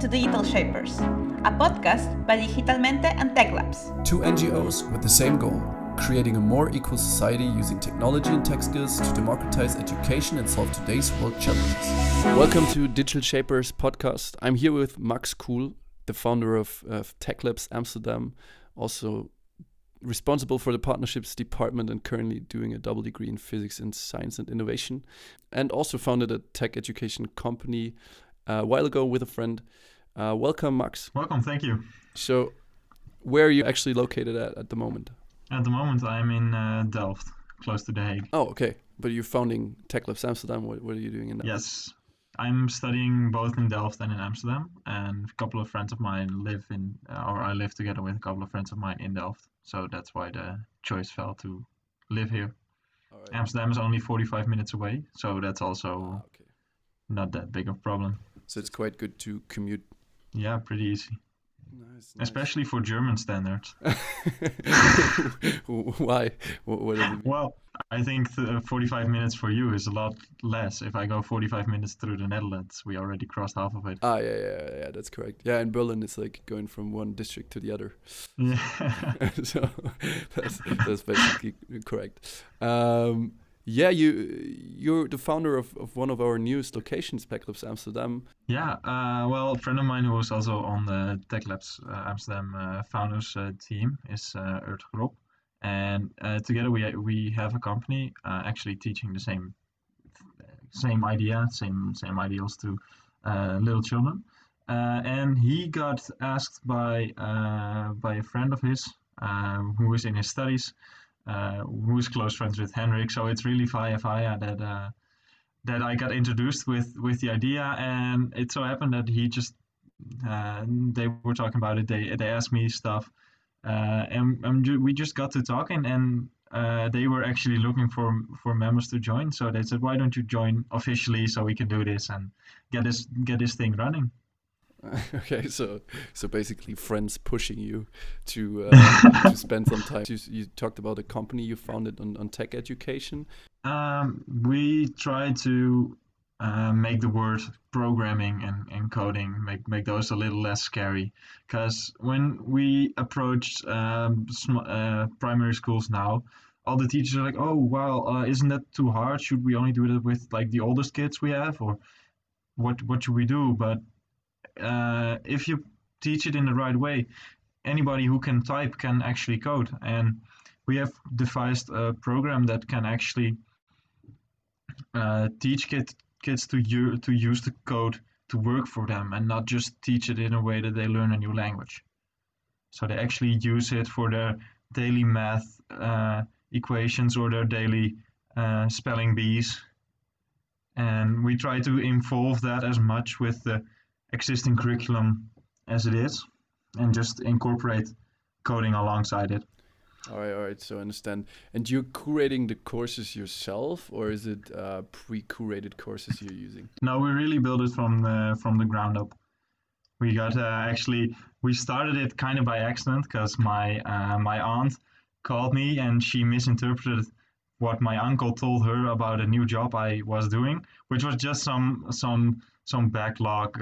to Digital Shapers, a podcast by DigitalMente and TechLabs. Two NGOs with the same goal, creating a more equal society using technology and tech skills to democratize education and solve today's world challenges. Welcome to Digital Shapers podcast. I'm here with Max Kuhl, the founder of TechLabs Amsterdam, also responsible for the partnerships department and currently doing a double degree in physics and science and innovation, and also founded a tech education company a while ago with a friend. Welcome, Max. Welcome, thank you. So where are you actually located at the moment? At the moment, I'm in Delft, close to The Hague. Oh, okay. But you're founding TechLabs Amsterdam. What are you doing in Delft? Yes, I'm studying both in Delft and in Amsterdam, and a couple of friends of mine I live together with a couple of friends of mine in Delft. So that's why the choice fell to live here. Right. Amsterdam is only 45 minutes away, so that's also not that big of a problem. So it's quite good to commute. Yeah, pretty easy. Nice. Especially for German standards. Why? What does it mean? Well, I think 45 minutes for you is a lot less. If I go 45 minutes through the Netherlands, we already crossed half of it. Ah, yeah, that's correct. Yeah, in Berlin, it's like going from one district to the other. Yeah. So that's basically correct. Yeah, you're the founder of one of our newest locations, TechLabs Amsterdam. Yeah, well, a friend of mine who was also on the TechLabs Amsterdam founders team is Eert Grob. And together we have a company actually teaching the same idea, same ideals to little children. And he got asked by a friend of his who is in his studies, who is close friends with Henrik, so it's really via that I got introduced with the idea, and it so happened that he just they were talking about it. They asked me stuff, and we just got to talking, and they were actually looking for members to join. So they said, "Why don't you join officially so we can do this and get this thing running?" Okay, so basically friends pushing you to to spend some time. You talked about a company you founded on tech education. We try to make the word programming and coding, make those a little less scary. Because when we approached primary schools now, all the teachers are like, "Oh, wow, isn't that too hard? Should we only do it with like the oldest kids we have? Or what should we do?" But if you teach it in the right way, anybody who can type can actually code. And we have devised a program that can actually teach kids to use the code to work for them and not just teach it in a way that they learn a new language. So they actually use it for their daily math equations or their daily spelling bees. And we try to involve that as much with the existing curriculum as it is, and just incorporate coding alongside it. All right. So I understand. And you're curating the courses yourself, or is it pre-curated courses you're using? No, we really build it from the ground up. We got we started it kind of by accident because my aunt called me and she misinterpreted what my uncle told her about a new job I was doing, which was just some backlog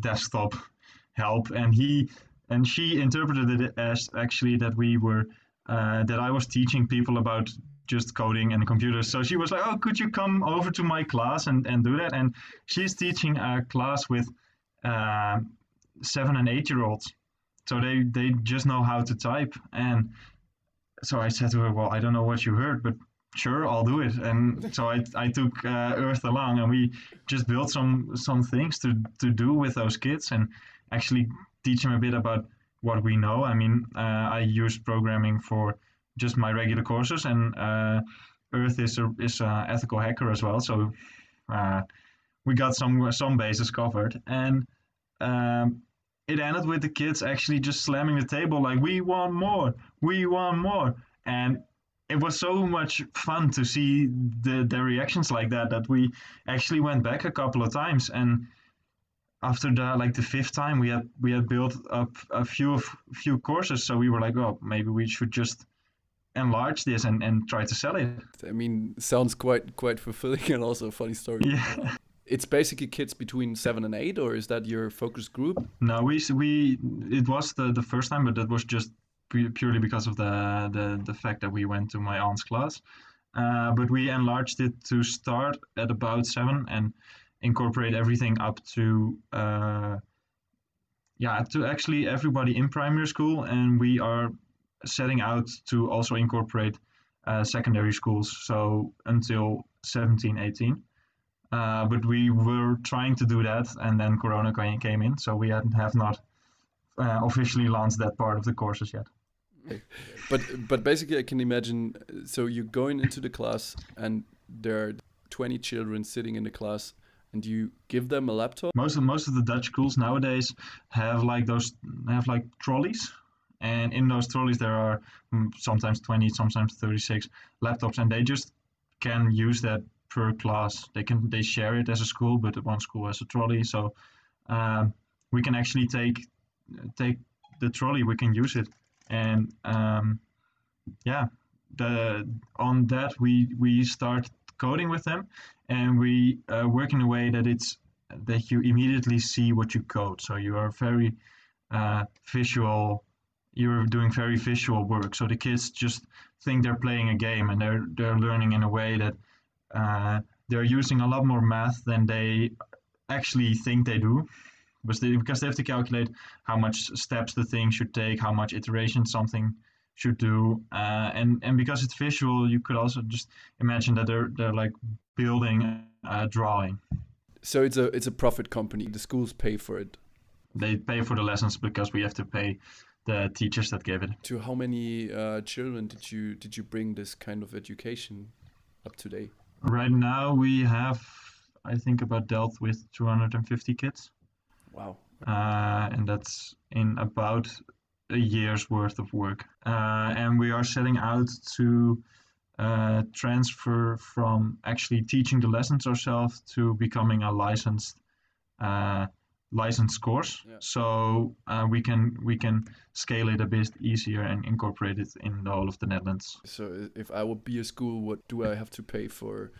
desktop help, and she interpreted it as actually that that I was teaching people about just coding and computers. So she was like, "Oh, could you come over to my class and do that?" And she's teaching a class with 7 and 8 year olds, so they just know how to type. And so I said to her, "Well, I don't know what you heard, but sure, I'll do it." And so I took Earth along, and we just built some things to do with those kids and actually teach them a bit about what we know. I mean, I use programming for just my regular courses, and Earth is a ethical hacker as well. So we got some bases covered, and it ended with the kids actually just slamming the table like, "We want more," and it was so much fun to see the reactions like that we actually went back a couple of times, and after the fifth time we had built up a few courses, so we were like, "Oh, maybe we should just enlarge this and try to sell it." I mean, sounds quite fulfilling and also a funny story. Yeah. it's basically kids between 7 and 8, or is that your focus group? No, we it was the first time, but that was just purely because of the fact that we went to my aunt's class. But we enlarged it to start at about 7 and incorporate everything up to to actually everybody in primary school, and we are setting out to also incorporate secondary schools, so until 17, 18. But we were trying to do that, and then Corona came in, so we have not officially launched that part of the courses yet. Okay. But basically I can imagine, so you're going into the class and there are 20 children sitting in the class, and you give them a laptop? Most of the Dutch schools nowadays have like trolleys, and in those trolleys there are sometimes 20, sometimes 36 laptops, and they just can use that per class. They share it as a school, but one school has a trolley, so we can actually take the trolley, we can use it, and on that we start coding with them, and we work in a way that you immediately see what you code, so you are very visual. You're doing very visual work, so the kids just think they're playing a game, and they're learning in a way that they're using a lot more math than they actually think they do, because they have to calculate how much steps the thing should take, how much iteration something should do, and because it's visual, you could also just imagine that they're like building a drawing. So it's a profit company. The schools pay for it. They pay for the lessons because we have to pay the teachers that gave it. To how many children did you bring this kind of education up today? Right now we have, I think, about dealt with 250 kids. Wow. And that's in about a year's worth of work. And we are setting out to transfer from actually teaching the lessons ourselves to becoming a licensed course. Yeah. So we can scale it a bit easier and incorporate it in all of the Netherlands. So if I would be a school, what do I have to pay for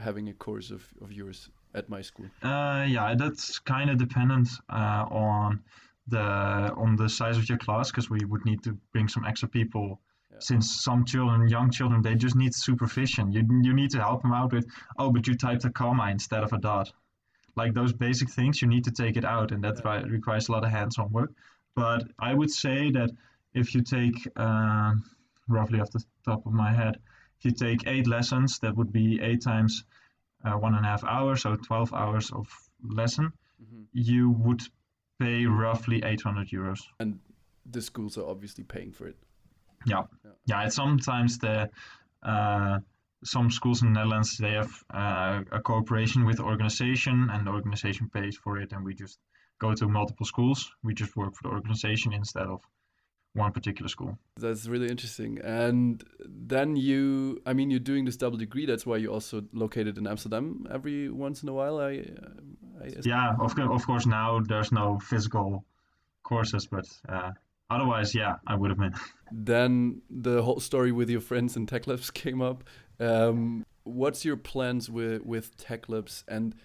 having a course of yours at my school? That's kind of dependent on the size of your class, because we would need to bring some extra people. Yeah. Since some children, young children, they just need supervision. You need to help them out with, oh, but you typed a comma instead of a dot. Like those basic things, you need to take it out, and that requires a lot of hands-on work. But I would say that if you take, roughly off the top of my head, if you take 8 lessons, that would be 8 times 1.5 hours, so 12 hours of lesson, mm-hmm. You would pay roughly 800 euros. And the schools are obviously paying for it. Yeah. Yeah, it's sometimes some schools in the Netherlands, they have a cooperation with the organization, and the organization pays for it, and we just go to multiple schools. We just work for the organization instead of one particular school. That's really interesting. And then you're doing this double degree. That's why you're also located in Amsterdam every once in a while. Of course, now there's no physical courses, but otherwise, I would have been. Then the whole story with your friends in TechLabs came up. What's your plans with TechLabs, and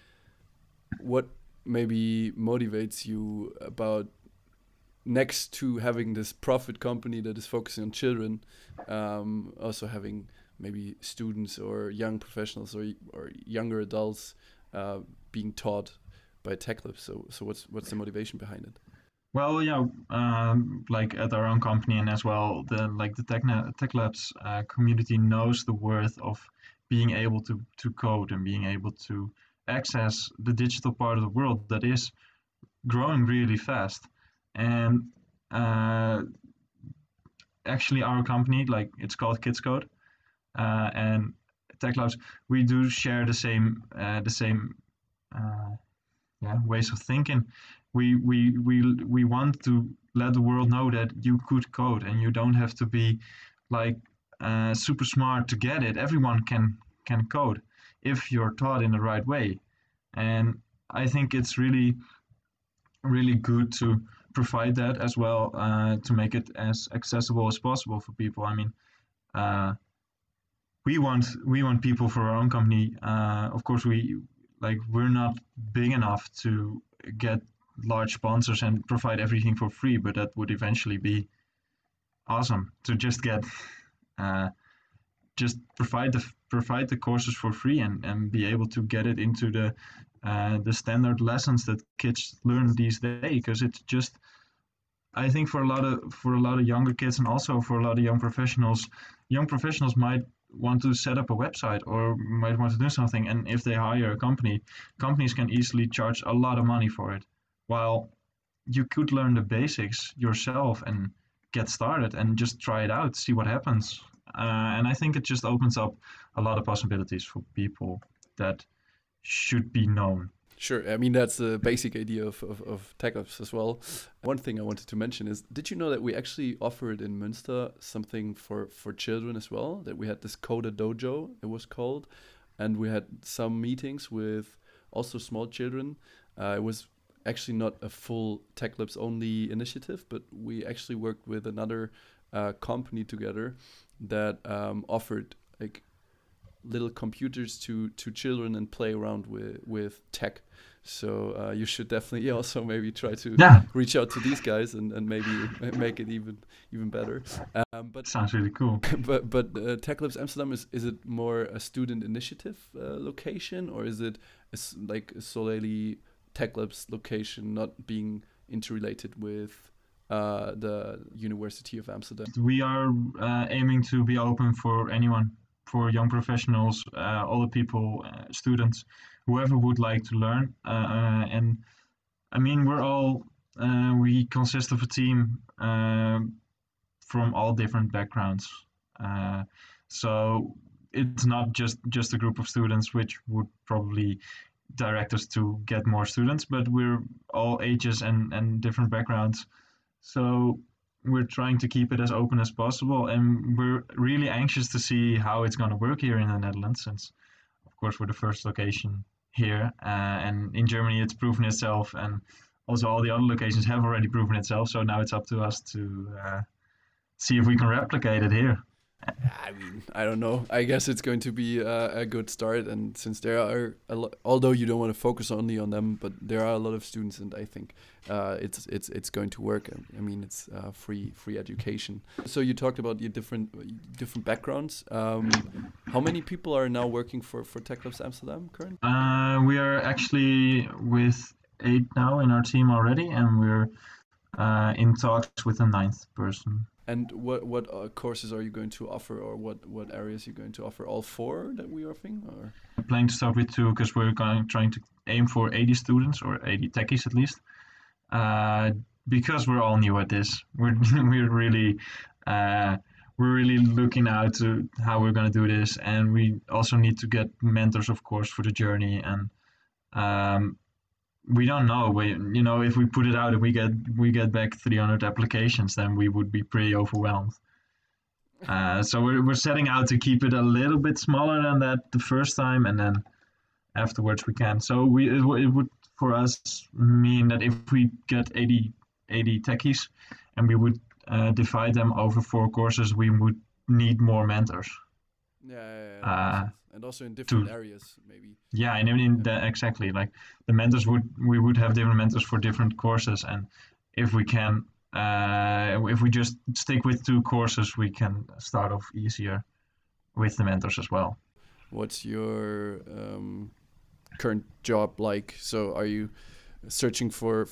what maybe motivates you about, next to having this profit company that is focusing on children, also having maybe students or young professionals or younger adults being taught by TechLabs? So what's the motivation behind it? Well, like at our own company, and as well, the TechLabs community knows the worth of being able to code and being able to access the digital part of the world that is growing really fast. And actually our company, like, it's called Kids Code, and TechLabs, we do share the same ways of thinking. We want to let the world know that you could code, and you don't have to be like super smart to get it. Everyone can code if you're taught in the right way. And I think it's really, really good to provide that as well, to make it as accessible as possible for people. I mean, we want people for our own company. Of course, we like we're not big enough to get large sponsors and provide everything for free, but that would eventually be awesome to just get just provide the courses for free and be able to get it into the standard lessons that kids learn these days, because it's just, I think for a lot of younger kids and also for a lot of young professionals might want to set up a website or might want to do something, and if they hire a company, companies can easily charge a lot of money for it, while you could learn the basics yourself and get started and just try it out, see what happens. And I think it just opens up a lot of possibilities for people that should be known. Sure. I mean, that's the basic idea of TechLabs as well. One thing I wanted to mention is, did you know that we actually offered in Münster something for children as well? That we had this Coder Dojo, it was called, and we had some meetings with also small children. It was actually not a full TechLabs only initiative, but we actually worked with another company together that offered like little computers to children and play around with tech. So you should definitely also maybe try to reach out to these guys and maybe make it even better. But sounds really cool. But TechLabs Amsterdam, is it more a student initiative location, or is it a solely TechLabs location, not being interrelated with the University of Amsterdam? We are aiming to be open for anyone, for young professionals, older people, students, whoever would like to learn. And I mean, we're all, we consist of a team from all different backgrounds. So it's not just a group of students, which would probably direct us to get more students, but we're all ages and different backgrounds. So we're trying to keep it as open as possible, and we're really anxious to see how it's going to work here in the Netherlands, since of course we're the first location here, and in Germany it's proven itself, and also all the other locations have already proven itself, so now it's up to us to see if we can replicate it here. I mean, I don't know. I guess it's going to be a good start, and since there are although you don't want to focus only on them, but there are a lot of students, and I think it's going to work. I mean, it's free education. So you talked about your different backgrounds. How many people are now working for TechLabs Amsterdam currently? We are actually with 8 now in our team already, and we're in talks with a 9th person. And what courses are you going to offer, or what areas are you going to offer? All 4 that we are offering? Or? I'm planning to start with 2, because we're trying to aim for 80 students, or 80 techies at least, because we're all new at this. We're really looking out to how we're going to do this, and we also need to get mentors, of course, for the journey. And we don't know. If we put it out and we get back 300 applications, then we would be pretty overwhelmed. So we're setting out to keep it a little bit smaller than that the first time, and then afterwards we can. So it would for us mean that if we get 80 techies, and we would divide them over 4 courses, we would need more mentors. Yeah. And also in different areas, maybe. Yeah, and exactly. Like the mentors we would have different mentors for different courses, and if we can, if we just stick with 2 courses, we can start off easier with the mentors as well. What's your current job like? So are you searching for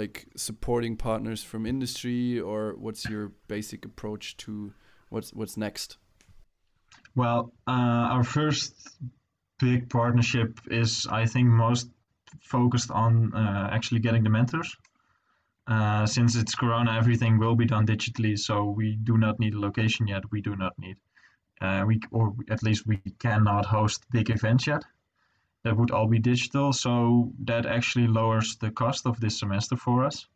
like supporting partners from industry, or what's your basic approach to what's next? Well, our first big partnership is, I think, most focused on actually getting the mentors. Since it's Corona, everything will be done digitally, so we do not need a location yet. We do not need, or at least we cannot host big events yet. That would all be digital, so that actually lowers the cost of this semester for us,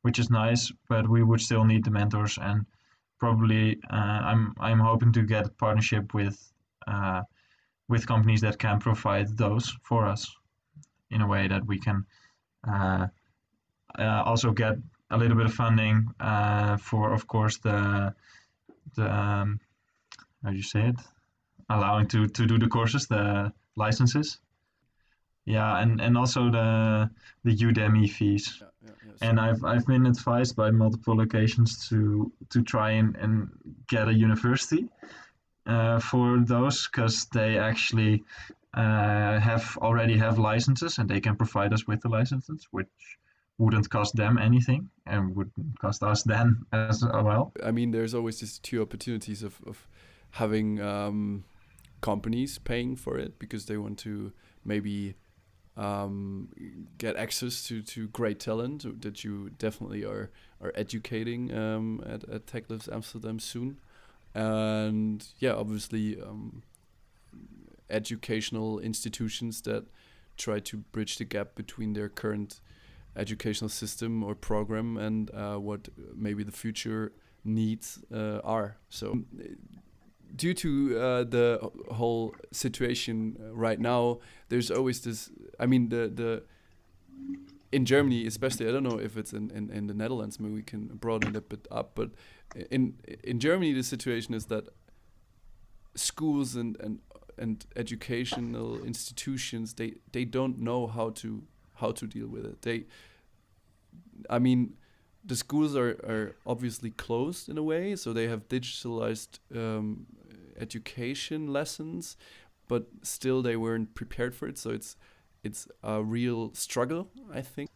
which is nice, but we would still need the mentors, and probably I'm hoping to get a partnership with companies that can provide those for us in a way that we can also get a little bit of funding for, of course, the how do you say it, allowing to do the courses, the licenses, Yeah, and also the Udemy fees. Yeah, and I've been advised by multiple occasions to try and get a university for those, because they actually already have licenses and they can provide us with the licenses, which wouldn't cost them anything and wouldn't cost us then as well. I mean, there's always these two opportunities of having companies paying for it because they want to maybe get access to great talent that you definitely are educating at TechLabs Amsterdam soon. And yeah, obviously educational institutions that try to bridge the gap between their current educational system or program and what maybe the future needs are. So due to the whole situation right now, there's always this, I mean, the in Germany especially, I don't know if it's in the Netherlands, maybe we can broaden it a bit up, but in Germany the situation is that schools and educational institutions, they don't know how to deal with it. The schools are obviously closed in a way, so they have digitalized education lessons, but still they weren't prepared for it. So it's a real struggle, I think.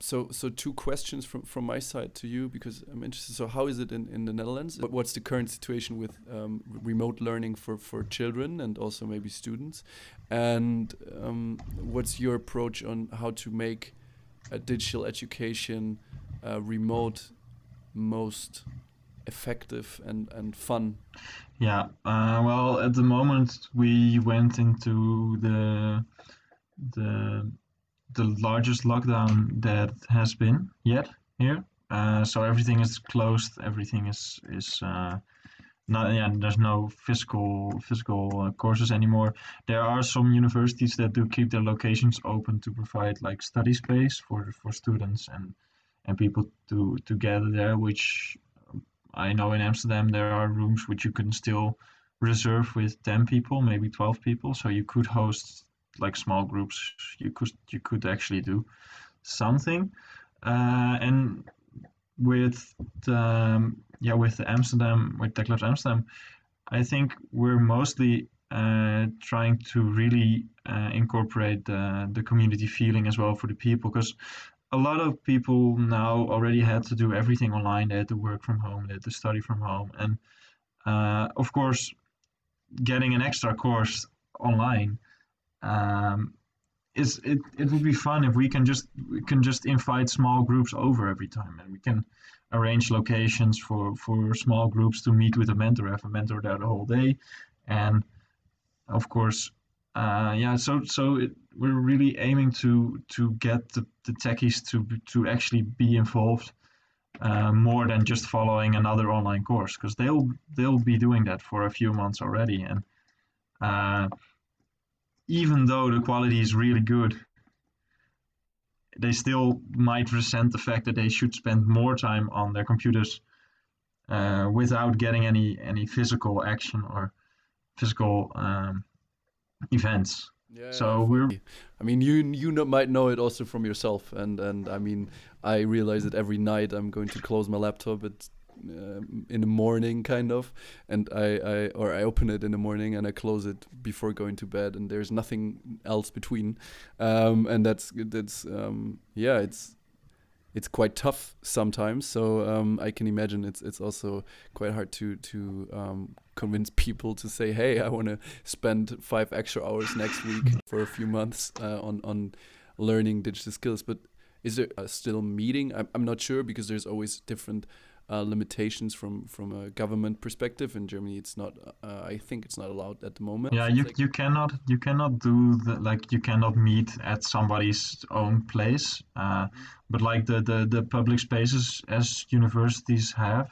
So two questions from my side to you, because I'm interested. So how is it in the Netherlands? What's the current situation with remote learning for children and also maybe students? And what's your approach on how to make a digital education remote most effective and fun? Yeah, well, at the moment we went into the largest lockdown that has been yet here. So everything is closed. Everything is not. Yeah, there's no physical courses anymore. There are some universities that do keep their locations open to provide like study space for students and people to gather there. Which I know in Amsterdam there are rooms which you can still reserve with 10 people, maybe 12 people. So you could host like small groups, you could actually do something, and with TechLabs Amsterdam, I think we're mostly trying to really incorporate the community feeling as well for the people, because a lot of people now already had to do everything online. They had to work from home, they had to study from home, and of course getting an extra course online, it would be fun if we can just invite small groups over every time, and we can arrange locations for small groups to meet with a mentor, have a mentor there the whole day. And of course we're really aiming to get the techies to actually be involved more than just following another online course, because they'll be doing that for a few months already, and even though the quality is really good, they still might resent the fact that they should spend more time on their computers without getting any physical action or physical events. Yeah, so we're. I mean, you might know it also from yourself, and I mean, I realize that every night I'm going to close my laptop at in the morning, kind of, and I open it in the morning and I close it before going to bed, and there's nothing else between, and that's it's quite tough sometimes. So I can imagine it's also quite hard to convince people to say, hey, I want to spend 5 extra hours next week for a few months on learning digital skills. But is there still meeting? I'm not sure, because there's always different limitations from a government perspective. In Germany, it's not. I think it's not allowed at the moment. Yeah, you cannot do you cannot meet at somebody's own place. But like the public spaces as universities have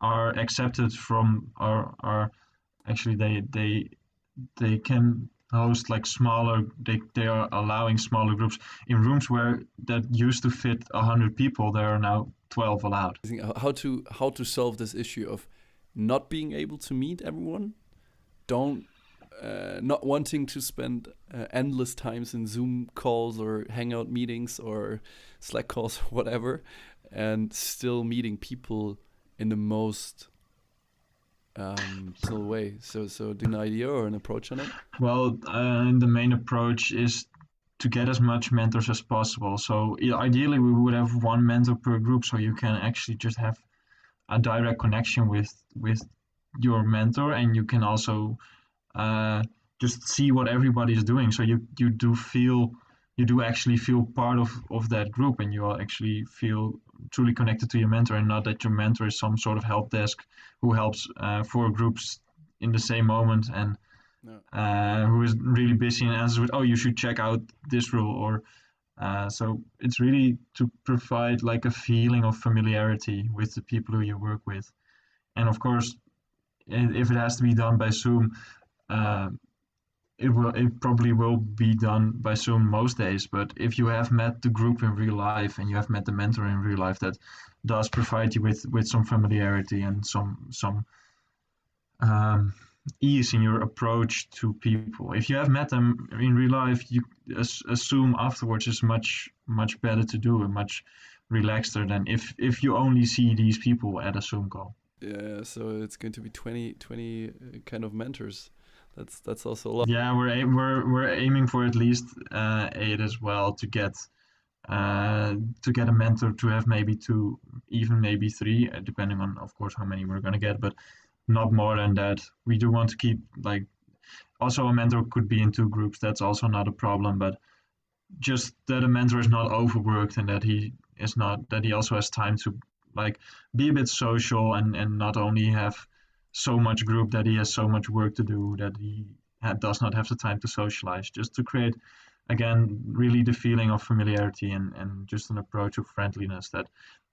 are accepted from are actually they can host like smaller. They are allowing smaller groups in rooms where that used to fit 100 people. There are now 12 allowed. How to solve this issue of not being able to meet everyone? Don't not wanting to spend endless times in Zoom calls or Hangout meetings or Slack calls or whatever, and still meeting people in the most personal way. So do an idea or an approach on it? Well, the main approach is to get as much mentors as possible. So ideally we would have one mentor per group, so you can actually just have a direct connection with your mentor, and you can also just see what everybody is doing. So you do actually feel part of that group, and you actually feel truly connected to your mentor, and not that your mentor is some sort of help desk who helps four groups in the same moment and who is really busy and answers with, oh, you should check out this rule, or so it's really to provide like a feeling of familiarity with the people who you work with. And of course, if it has to be done by Zoom, it probably will be done by Zoom most days. But if you have met the group in real life and you have met the mentor in real life, that does provide you with some familiarity and some ease in your approach to people. If you have met them in real life, you assume afterwards is much better to do and much relaxeder than if you only see these people at a Zoom call. Yeah, so it's going to be 20 kind of mentors. That's also a lot. Yeah, we're aiming for at least 8 as well, to get a mentor, to have maybe 2, even maybe 3, depending on, of course, how many we're gonna get, but not more than that. We do want to keep, like, also a mentor could be in 2 groups. That's also not a problem, but just that a mentor is not overworked and that he also has time to, like, be a bit social and not only have so much group that he has so much work to do that he does not have the time to socialize, just to create, again, really the feeling of familiarity and just an approach of friendliness that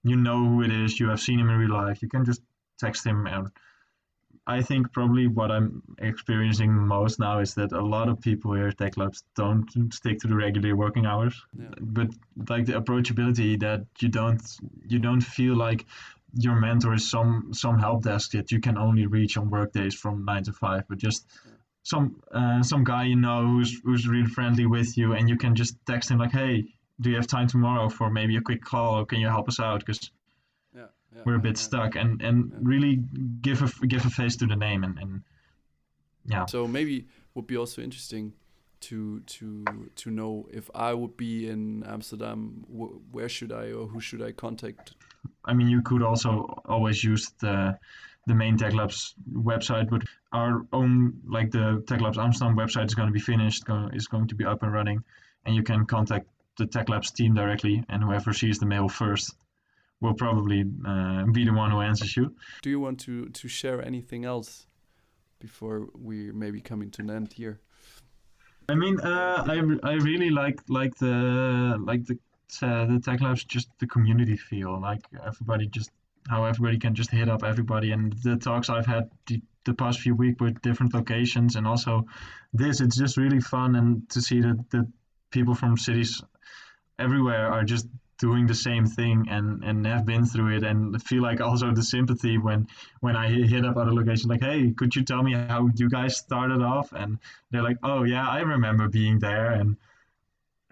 you know who it is, you have seen him in real life, you can just text him. And I think probably what I'm experiencing most now is that a lot of people here at TechLabs don't stick to the regular working hours, but like the approachability that you don't feel like your mentor is some help desk that you can only reach on work days from 9 to 5, but just some guy you know who's really friendly with you, and you can just text him like, hey, do you have time tomorrow for maybe a quick call, or can you help us out, because we're a bit stuck, and really give a face to the name and yeah. So maybe would be also interesting to know, if I would be in Amsterdam, where should I or who should I contact? I mean, you could also always use the main TechLabs website, but our own, like the TechLabs Amsterdam website is going to be finished, is going to be up and running, and you can contact the TechLabs team directly, and whoever sees the mail first will probably be the one who answers you. Do you want to share anything else before we maybe coming to an end here? I mean, I really like the TechLabs, just the community feel, like how everybody can just hit up everybody, and the talks I've had the past few weeks with different locations, and also this, it's just really fun, and to see that people from cities everywhere are just doing the same thing and have been through it, and feel like also the sympathy when I hit up other locations like, hey, could you tell me how you guys started off, and they're like, oh yeah, I remember being there, and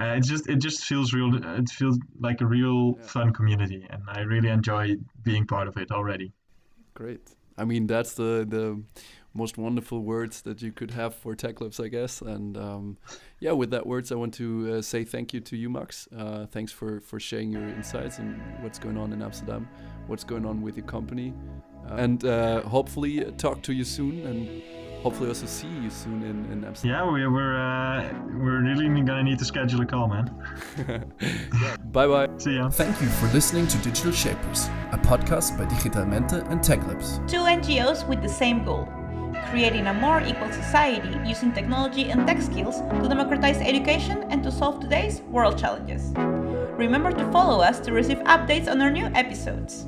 it just feels real. It feels like a real fun community, and I really enjoy being part of it already. Great. I mean, that's the most wonderful words that you could have for TechLabs, I guess. And with that words, I want to say thank you to you, Max. Thanks for sharing your insights and what's going on in Amsterdam, what's going on with your company, and hopefully talk to you soon and. Hopefully also see you soon in Amsterdam. Yeah, we're really gonna need to schedule a call, man. Bye-bye. See ya. Thank you for listening to Digital Shapers, a podcast by DigitalMente and TechLabs. 2 NGOs with the same goal, creating a more equal society using technology and tech skills to democratize education and to solve today's world challenges. Remember to follow us to receive updates on our new episodes.